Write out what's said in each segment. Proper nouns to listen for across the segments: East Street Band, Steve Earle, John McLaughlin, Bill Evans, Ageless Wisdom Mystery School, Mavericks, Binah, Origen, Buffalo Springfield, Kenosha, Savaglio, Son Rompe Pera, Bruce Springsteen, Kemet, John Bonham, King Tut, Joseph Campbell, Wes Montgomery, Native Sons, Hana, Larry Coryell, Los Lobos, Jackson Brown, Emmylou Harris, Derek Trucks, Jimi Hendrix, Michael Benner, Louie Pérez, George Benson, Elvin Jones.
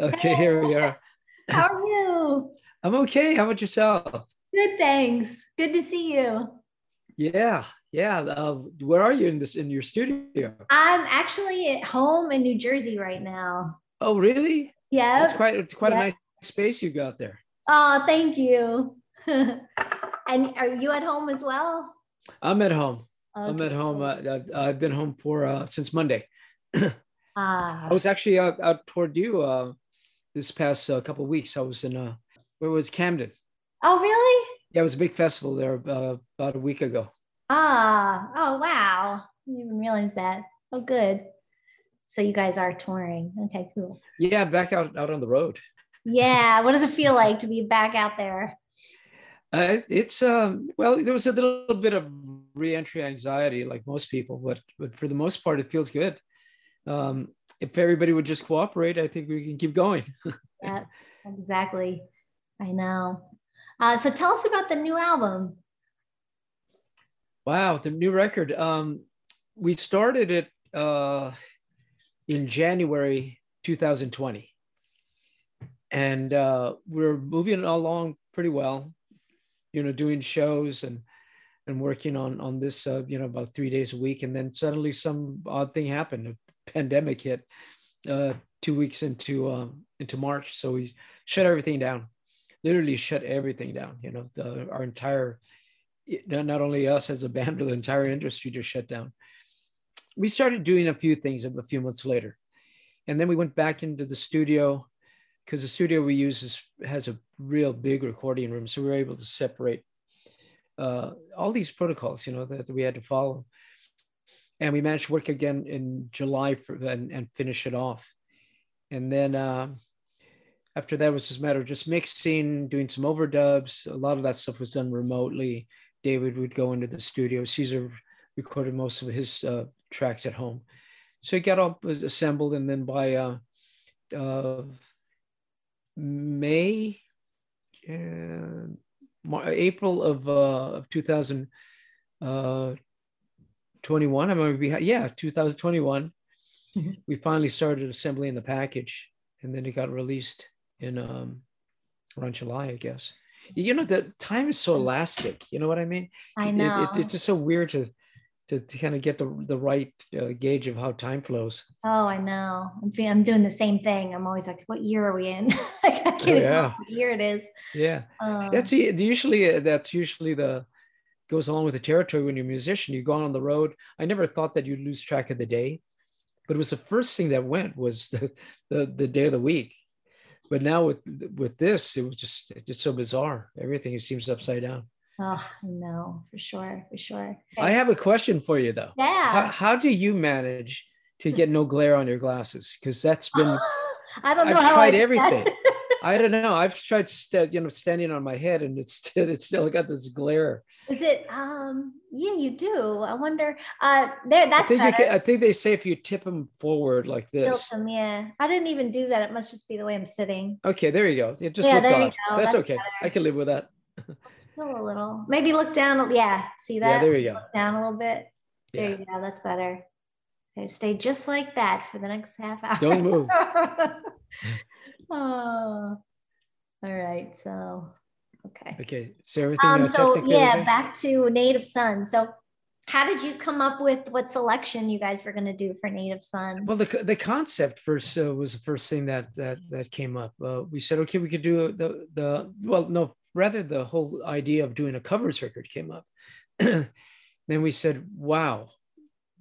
Okay, here we are. How are you? I'm okay. How about yourself? Good, thanks. Good to see you. Yeah. Where are you in your studio? I'm actually at home in New Jersey right now. Oh, really? Yeah. It's quite a nice space you got there. Oh, thank you. And are you at home as well? I'm at home. Okay. I'm at home. I've been home for since Monday. I was actually out toward you this past couple of weeks. I was in where was Camden? Oh, really? Yeah, it was a big festival there about a week ago. Oh, wow! I didn't even realize that. Oh, good. So you guys are touring. Okay, cool. Yeah, back out on the road. Yeah, what does it feel like to be back out there? It's well, there was a little bit of re-entry anxiety, like most people, but for the most part, it feels good. If everybody would just cooperate, I think we can keep going. Yeah, exactly. I know. So tell us about the new album. Wow, the new record. We started it in January 2020. And we're moving along pretty well, you know, doing shows and working on this, you know, about 3 days a week. And then suddenly some odd thing happened. A pandemic hit 2 weeks into March. So we shut everything down. Literally shut everything down, you know, our entire, not only us as a band, but the entire industry just shut down. We started doing a few things a few months later. And then we went back into the studio because the studio we use has a real big recording room. So we were able to separate all these protocols, you know, that we had to follow. And we managed to work again in July and finish it off. And then, after that, it was just a matter of just mixing, doing some overdubs. A lot of that stuff was done remotely. David would go into the studio. Cesar recorded most of his tracks at home. So it got all assembled. And then by April of 2021, 2021, we finally started assembling the package. And then it got released in around July, I guess. You know, the time is so elastic. You know what I mean? I know. It's just so weird to kind of get the right gauge of how time flows. Oh, I know. I'm doing the same thing. I'm always like, what year are we in? Like, I can't remember what year it is. Yeah. That's usually goes along with the territory when you're a musician. You go on the road. I never thought that you'd lose track of the day. But it was the first thing that went was the day of the week. But now with this, it was just, it's so bizarre. Everything seems upside down. Oh, no, for sure. I have a question for you though. Yeah. How do you manage to get no glare on your glasses? Because that's been, I've tried everything. I don't know. I've tried, standing on my head, and it's still got this glare. Is it? Yeah, you do. I wonder. There. That's. I think they say if you tip them forward like this. Tilt them, yeah. I didn't even do that. It must just be the way I'm sitting. Okay, there you go. It just looks odd. That's okay. Better. I can live with that. Still a little. Maybe look down. Yeah. See that? Yeah. There you go. Look down a little bit. There you go. That's better. Okay, stay just like that for the next half hour. Don't move. Oh, all right. So, okay. Okay. So everything. Back to Native Sons. So, how did you come up with what selection you guys were going to do for Native Sons? Well, the concept first was the first thing that came up. We said, okay, we could do the whole idea of doing a covers record came up. Then we said, wow,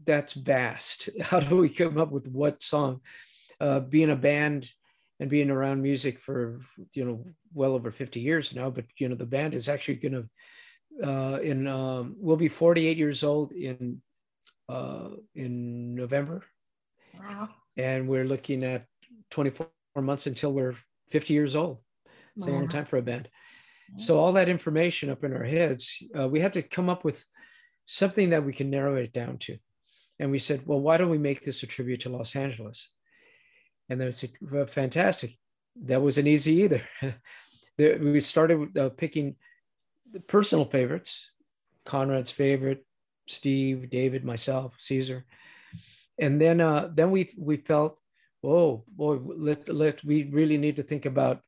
that's vast. How do we come up with what song? Being a band and being around music for, you know, well over 50 years now, but, you know, the band is actually going to, we'll be 48 years old in November. Wow. And we're looking at 24 months until we're 50 years old. It's a long time for a band. Wow. So all that information up in our heads, we had to come up with something that we can narrow it down to. And we said, well, why don't we make this a tribute to Los Angeles? And that's fantastic. That wasn't easy either. We started picking the personal favorites, Conrad's favorite, Steve, David, myself, Cesar. And then we felt, oh boy, we really need to think about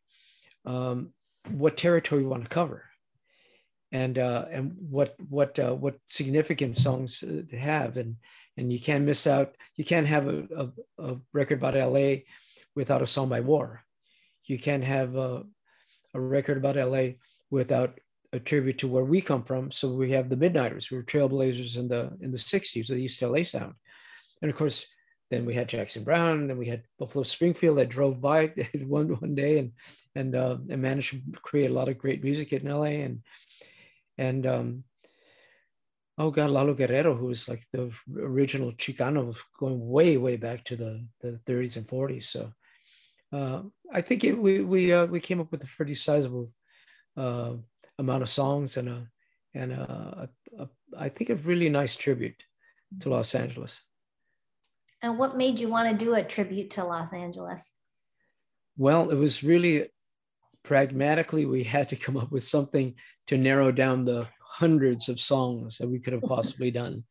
what territory we want to cover, and what significant songs to have, and you can't miss out. You can't have a record about LA without a song by War. You can't have a record about LA without a tribute to where we come from. So we have the Midnighters, who were trailblazers in the 60s, the East LA sound. And of course, then we had Jackson Brown, and then we had Buffalo Springfield that drove by one day and managed to create a lot of great music in LA. And oh God, Lalo Guerrero, who was like the original Chicano, going way back to the 30s and 40s. So I think we came up with a pretty sizable amount of songs and I think a really nice tribute to Los Angeles. And what made you want to do a tribute to Los Angeles? Well, it was really pragmatically, we had to come up with something to narrow down the hundreds of songs that we could have possibly done.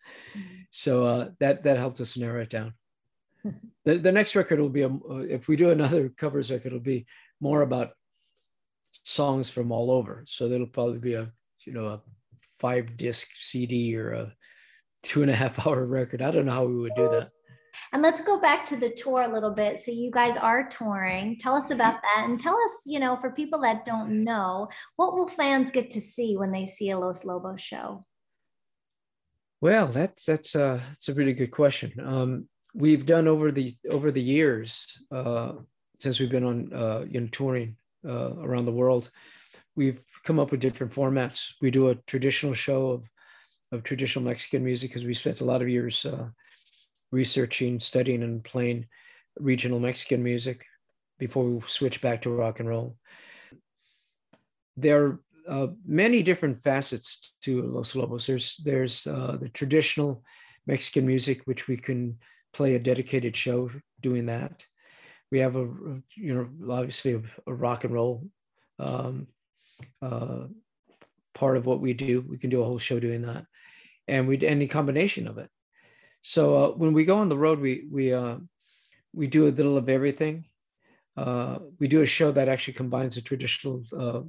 So that helped us narrow it down. The next record will be, if we do another covers record, it'll be more about songs from all over. So that'll probably be a 5-disc CD or a 2.5-hour record. I don't know how we would do that. And let's go back to the tour a little bit. So you guys are touring. Tell us about that, and tell us, for people that don't know, what will fans get to see when they see a Los Lobos show? Well, that's a really good question. We've done over the years since we've been on touring around the world, we've come up with different formats. We do a traditional show of traditional Mexican music, because we spent a lot of years researching, studying, and playing regional Mexican music before we switch back to rock and roll. There are many different facets to Los Lobos. There's the traditional Mexican music, which we can play a dedicated show doing that. We have a rock and roll part of what we do. We can do a whole show doing that, and we'd any combination of it. So when we go on the road, we do a little of everything. We do a show that actually combines the traditional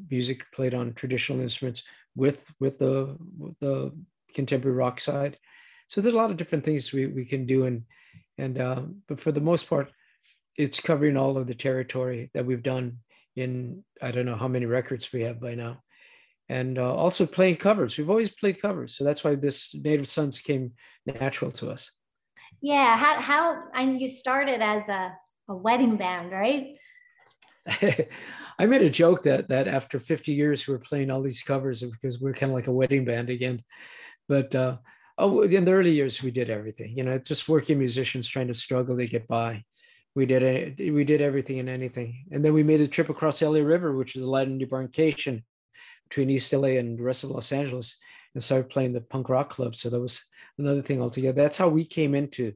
music played on traditional instruments with the contemporary rock side. So there's a lot of different things we can do, and but for the most part, it's covering all of the territory that we've done in, I don't know how many records we have by now, and also playing covers. We've always played covers, so that's why this Native Sons came natural to us. Yeah, how and you started as a wedding band, right? I made a joke that after 50 years we were playing all these covers because we're kind of like a wedding band again, but. Oh, in the early years, we did everything, just working musicians trying to struggle to get by. We did everything and anything. And then we made a trip across LA River, which is a line of demarcation between East LA and the rest of Los Angeles, and started playing the punk rock club. So that was another thing altogether. That's how we came into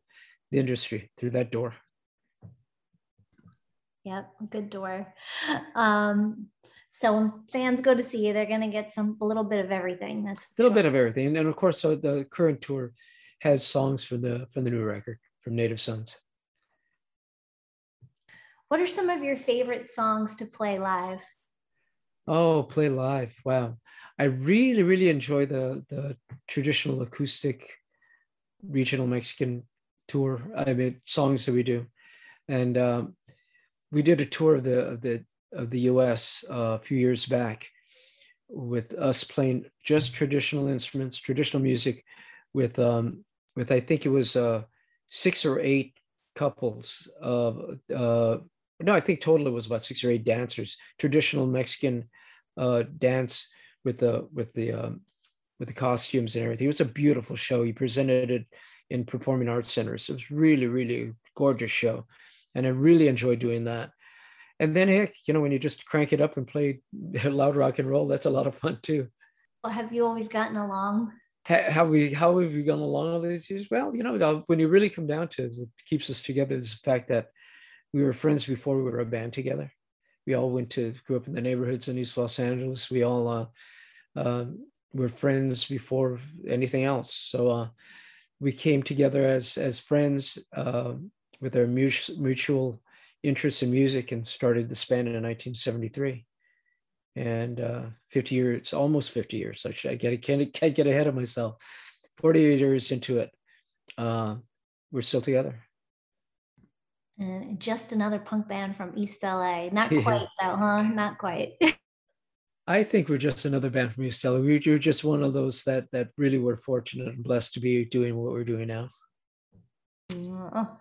the industry, through that door. Yep, good door. So when fans go to see you, they're going to get a little bit of everything. That's a little bit of everything. And of course, so the current tour has songs from the new record, from Native Sons. What are some of your favorite songs to play live? Oh, play live. Wow. I really, really enjoy the traditional acoustic regional Mexican tour. I mean, songs that we do. And we did a tour of the US a few years back, with us playing just traditional instruments, traditional music, with I think it was 6 or 8 couples of no, I think total it was about 6 or 8 dancers, traditional Mexican dance with the costumes and everything. It was a beautiful show. He presented it in performing arts centers. It was really, really a gorgeous show, and I really enjoyed doing that. And then, heck, when you just crank it up and play loud rock and roll, that's a lot of fun too. Well, have you always gotten along? How have we gone along all these years? Well, when you really come down to it, what keeps us together is the fact that we were friends before we were a band together. We all grew up in the neighborhoods in East Los Angeles. We all were friends before anything else. So we came together as friends with our mutual interest in music and started the band in 1973. And 50 years, it's almost 50 years. I can't get ahead of myself. 48 years into it, we're still together. And just another punk band from East LA. Not quite though, huh? Not quite. I think we're just another band from East LA. You're just one of those that really were fortunate and blessed to be doing what we're doing now. Oh.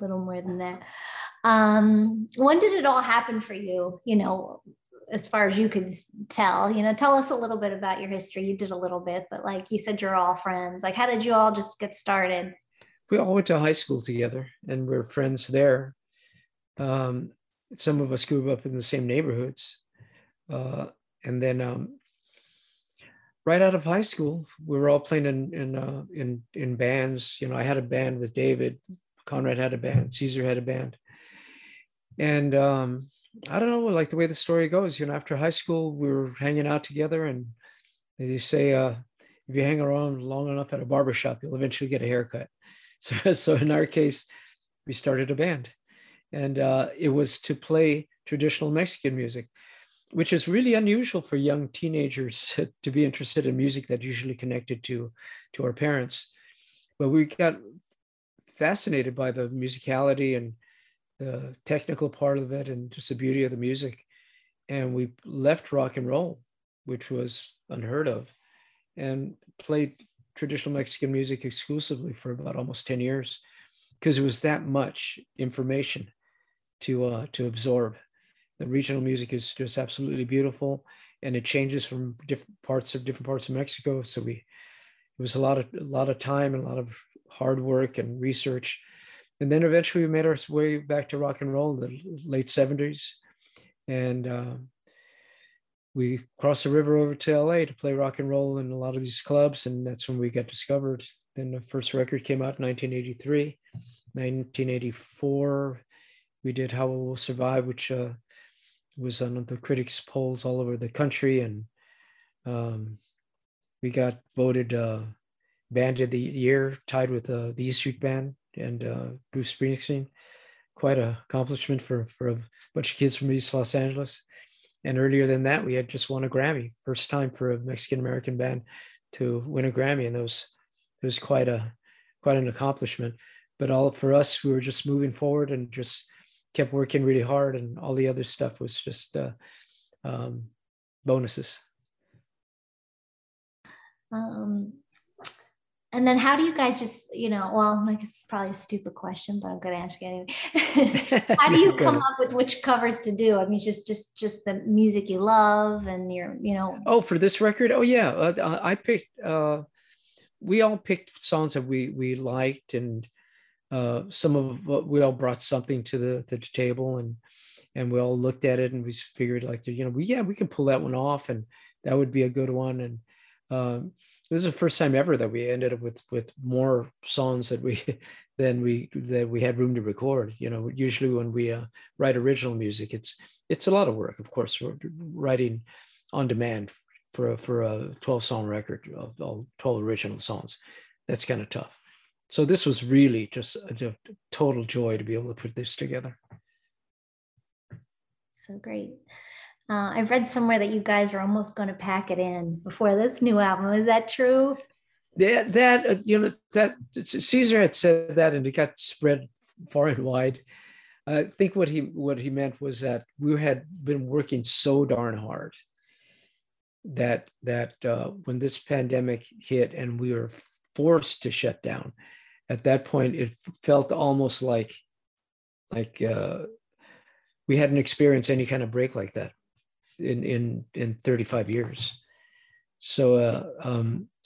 Little more than that. When did it all happen for you? You know, as far as you could tell, you know, tell us a little bit about your history. You did a little bit, but like you said, you're all friends. Like, how did you all just get started? We all went to high school together and we're friends there. Some of us grew up in the same neighborhoods. And then right out of high school, we were all playing in bands. You know, I had a band with David. Conrad had a band. Caesar had a band. And I don't know, like the way the story goes, you know, after high school, we were hanging out together. And as you say, if you hang around long enough at a barbershop, you'll eventually get a haircut. So in our case, we started a band. And it was to play traditional Mexican music, which is really unusual for young teenagers to be interested in music that's usually connected to our parents. But we got fascinated by the musicality and the technical part of it and just the beauty of the music. And we left rock and roll, which was unheard of, and played traditional Mexican music exclusively for about almost 10 years because it was that much information to absorb. The regional music is just absolutely beautiful, and it changes from different parts of Mexico. So it was a lot of time and a lot of hard work and research. And then eventually we made our way back to rock and roll in the late 70s. And we crossed the river over to LA to play rock and roll in a lot of these clubs. And that's when we got discovered. Then the first record came out in 1983, 1984. We did How Will We Survive, which was on the critics' polls all over the country. And we got voted Band of the Year, tied with the East Street Band and Bruce Springsteen. Quite an accomplishment for a bunch of kids from East Los Angeles. And earlier than that, we had just won a Grammy, first time for a Mexican-American band to win a Grammy. And it was quite an accomplishment. But all for us, we were just moving forward and just kept working really hard. And all the other stuff was just bonuses. And then how do you guys just, you know, well, like it's probably a stupid question, but I'm going to ask you anyway. How do you come up with which covers to do? I mean, just the music you love and your, you know. Oh, for this record? Oh, yeah. We all picked songs that we liked, and some of what we all brought something to the table, and we all looked at it and we figured like, you know, we can pull that one off and that would be a good one. And, this is the first time ever that we ended up with more songs than we had room to record. You know, usually when we write original music, it's a lot of work. Of course, we're writing on demand for a 12-song record of all 12 original songs. That's kind of tough. So this was really just a total joy to be able to put this together. So great. I've read somewhere that you guys were almost going to pack it in before this new album. Is that true? Yeah, that Caesar had said that, and it got spread far and wide. I think what he meant was that we had been working so darn hard that when this pandemic hit and we were forced to shut down, at that point it felt almost like we hadn't experienced any kind of break like that in 35 years. So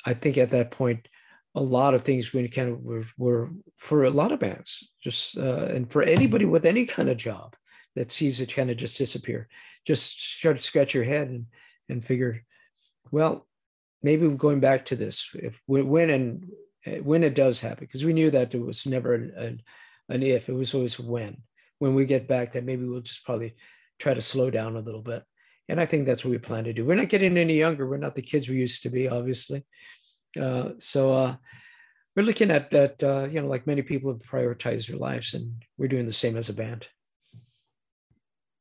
I think at that point, a lot of things we kind of were for a lot of bands, just and for anybody with any kind of job that sees it kind of just disappear, just start to scratch your head and figure, well, maybe we're going back to this when it does happen, because we knew that it was never an if, it was always when we get back, that maybe we'll just probably try to slow down a little bit. And I think that's what we plan to do. We're not getting any younger. We're not the kids we used to be, obviously. So we're looking at that, you know, like many people have prioritized their lives, and we're doing the same as a band.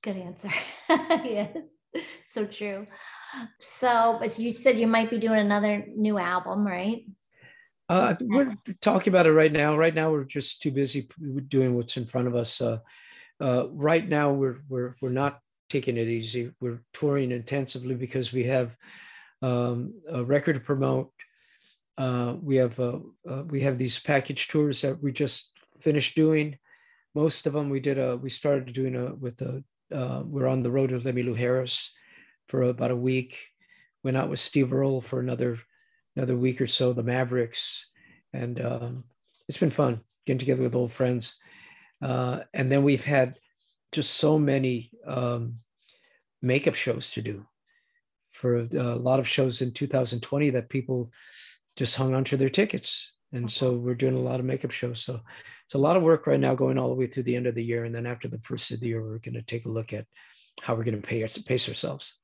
Good answer. Yeah, so true. So, as you said, you might be doing another new album, right? We're talking about it right now. Right now, we're just too busy doing what's in front of us. Right now, we're not taking it easy. We're touring intensively because we have a record to promote. We have these package tours that we just finished doing. Most of them we did. We started doing we're on the road with Emmylou Harris for about a week. Went out with Steve Earle for another week or so, the Mavericks. And it's been fun getting together with old friends. And then we've had just so many makeup shows to do for a lot of shows in 2020 that people just hung onto their tickets. And so we're doing a lot of makeup shows. So it's a lot of work right now going all the way through the end of the year. And then after the first of the year, we're going to take a look at how we're going to pace ourselves.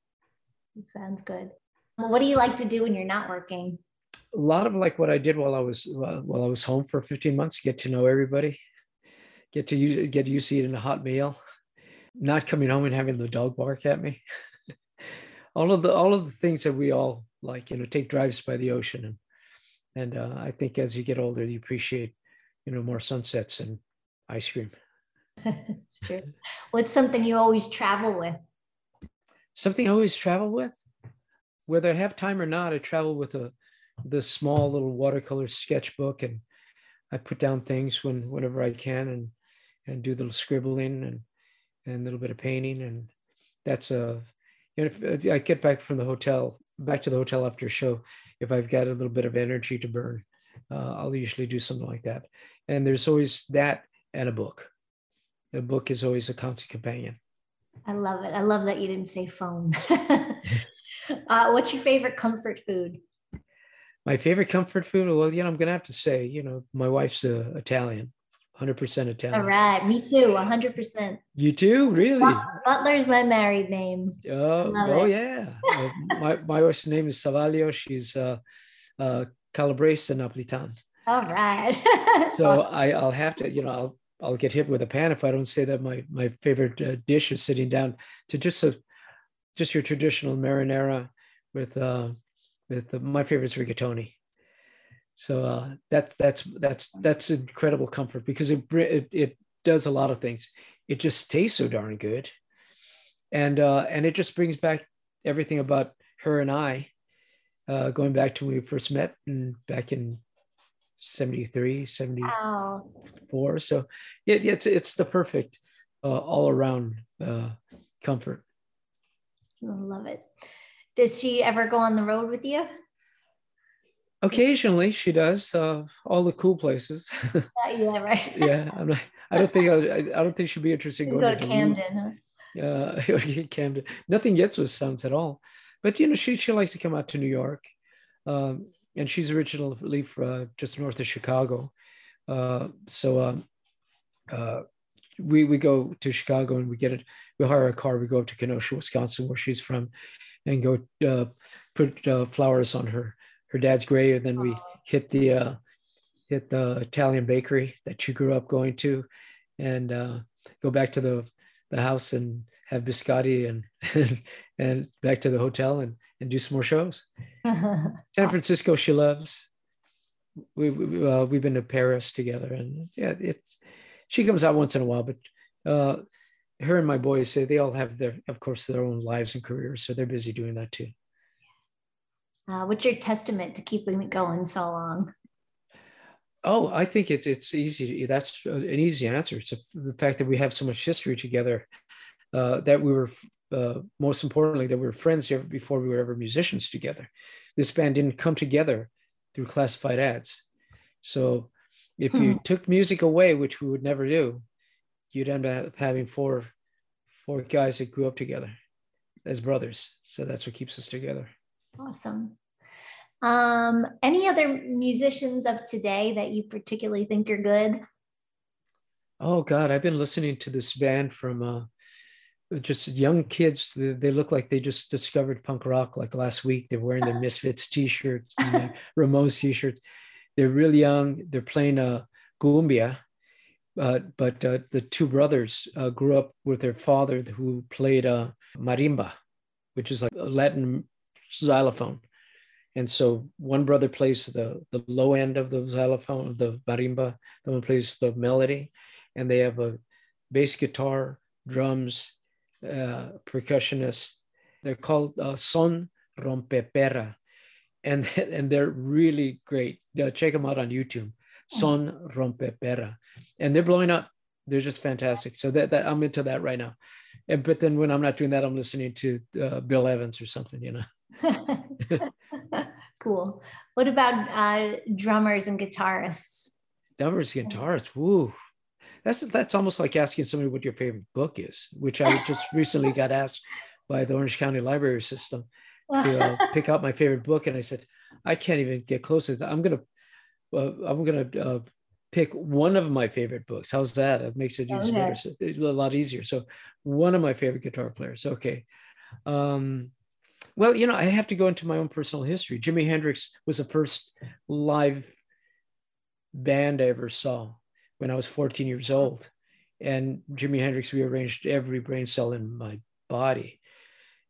That sounds good. Well, what do you like to do when you're not working? A lot of like what I did while I was home for 15 months, get to know everybody, get used to eating a hot meal, not coming home and having the dog bark at me. all of the things that we all like, you know, take drives by the ocean. And I think as you get older, you appreciate, you know, more sunsets and ice cream. It's true. What's something you always travel with? Something I always travel with? Whether I have time or not, I travel with this small little watercolor sketchbook, and I put down things whenever I can, and do little scribbling and a little bit of painting. And that's if I get back from the hotel, back to the hotel after a show, if I've got a little bit of energy to burn, I'll usually do something like that. And there's always that and a book. A book is always a constant companion. I love it. I love that you didn't say phone. What's your favorite comfort food? My favorite comfort food? Well, you know, I'm going to have to say, you know, my wife's Italian, 100% Italian. All right. Me too. 100%. You too? Really? Butler's my married name. Oh yeah. my wife's name is Savaglio. She's Calabrese Napolitan. All right. So I'll have to, you know, I'll get hit with a pan if I don't say that my favorite dish is sitting down to just your traditional marinara with my favorite is rigatoni. So that's incredible comfort because it does a lot of things. It just tastes so darn good, and it just brings back everything about her and I, going back to when we first met and back in 73, 74. Wow. So it's the perfect all around comfort. I love it. Does she ever go on the road with you? Occasionally, she does. All the cool places. Yeah, right. Yeah, I don't think she'd be interested in going to Camden. Camden. Nothing gets with Sons at all, but you know, she likes to come out to New York, and she's originally from just north of Chicago, so. We go to Chicago and we hire a car, we go up to Kenosha, Wisconsin, where she's from, and go put flowers on her dad's grave. And then we hit the Italian bakery that she grew up going to, and go back to the house and have biscotti and back to the hotel and do some more shows. San Francisco, she loves. We've been to Paris together, and yeah, she comes out once in a while, but her and my boys say they all have their own lives and careers. So they're busy doing that too. What's your testament to keeping it going so long? Oh, I think it's easy. That's an easy answer. It's the fact that we have so much history together, that we were, most importantly, that we were friends before we were ever musicians together. This band didn't come together through classified ads. So if you took music away, which we would never do, you'd end up having four guys that grew up together as brothers. So that's what keeps us together. Awesome. Any other musicians of today that you particularly think are good? Oh God, I've been listening to this band from just young kids. They look like they just discovered punk rock like last week. They're wearing their Misfits t-shirts and their Ramones t-shirts. They're really young. They're playing cumbia, but the two brothers grew up with their father who played marimba, which is like a Latin xylophone. And so one brother plays the low end of the xylophone, the marimba, the one plays the melody, and they have a bass guitar, drums, percussionist. They're called Son Rompe Pera, and they're really great. Check them out on YouTube, Son Rompe Pera, and they're blowing up. They're just fantastic. So that I'm into that right now, but then when I'm not doing that, I'm listening to Bill Evans or something, you know. Cool. What about drummers and guitarists? Drummers, guitarists. Woo. That's almost like asking somebody what your favorite book is, which I just recently got asked by the Orange County Library System to pick out my favorite book, and I said I can't even get close to that. I'm gonna pick one of my favorite books. How's that? It makes it easier, a lot easier. So one of my favorite guitar players. Okay. Well, you know, I have to go into my own personal history. Jimi Hendrix was the first live band I ever saw when I was 14 years old, and Jimi Hendrix rearranged every brain cell in my body.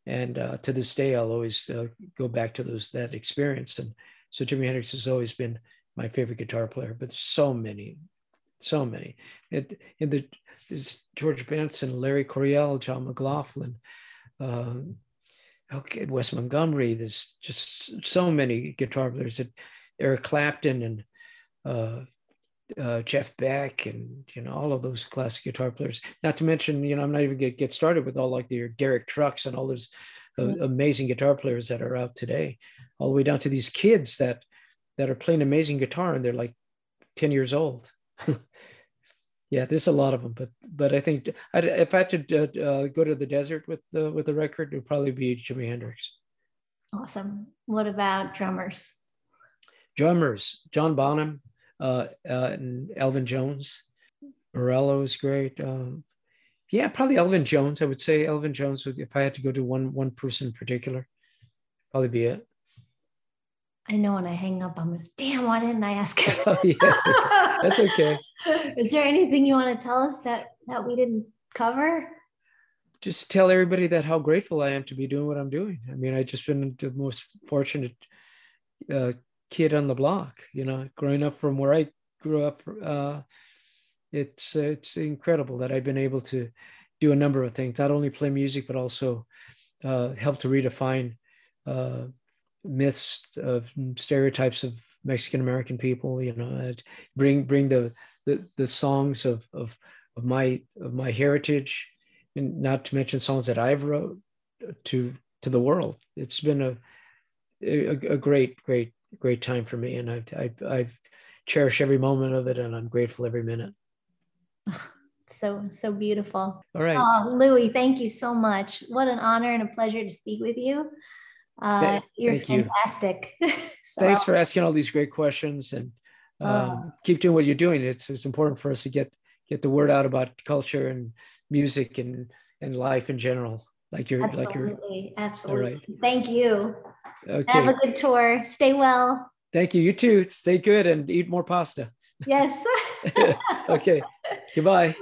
And to this day, I'll always go back to that experience. And so Jimi Hendrix has always been my favorite guitar player, but there's so many. There's George Benson, Larry Coryell, John McLaughlin, Wes Montgomery. There's just so many guitar players. Eric Clapton and Jeff Beck, and you know, all of those classic guitar players, not to mention, you know, I'm not even going to get started with all like your Derek Trucks and all those amazing guitar players that are out today, all the way down to these kids that are playing amazing guitar and they're like 10 years old. Yeah, there's a lot of them, but I think if I had to go to the desert with a record, it would probably be Jimi Hendrix. Awesome. What about drummers? Drummers, John Bonham, and Elvin Jones. Morello is great. Yeah, probably Elvin Jones. I would say Elvin Jones would, if I had to go to one person in particular, probably be it. I know when I hang up, I'm just, damn, why didn't I ask? Oh, yeah. That's okay. Is there anything you want to tell us that we didn't cover? Just tell everybody that how grateful I am to be doing what I'm doing. I mean, I've just been the most fortunate kid on the block, you know, growing up from where I grew up. It's incredible that I've been able to do a number of things, not only play music, but also help to redefine myths of stereotypes of Mexican-American people, you know, and bring the songs of my heritage, and not to mention songs that I've wrote to the world. It's been a great time for me, and I cherish every moment of it, and I'm grateful every minute. So beautiful. All right, Louis, thank you so much. What an honor and a pleasure to speak with you. You're fantastic. You. So, thanks for asking all these great questions, and keep doing what you're doing. It's important for us to get the word out about culture and music and life in general. Absolutely. All right. Thank you. Okay. Have a good tour. Stay well. Thank you. You too. Stay good and eat more pasta. Yes. Okay. Goodbye.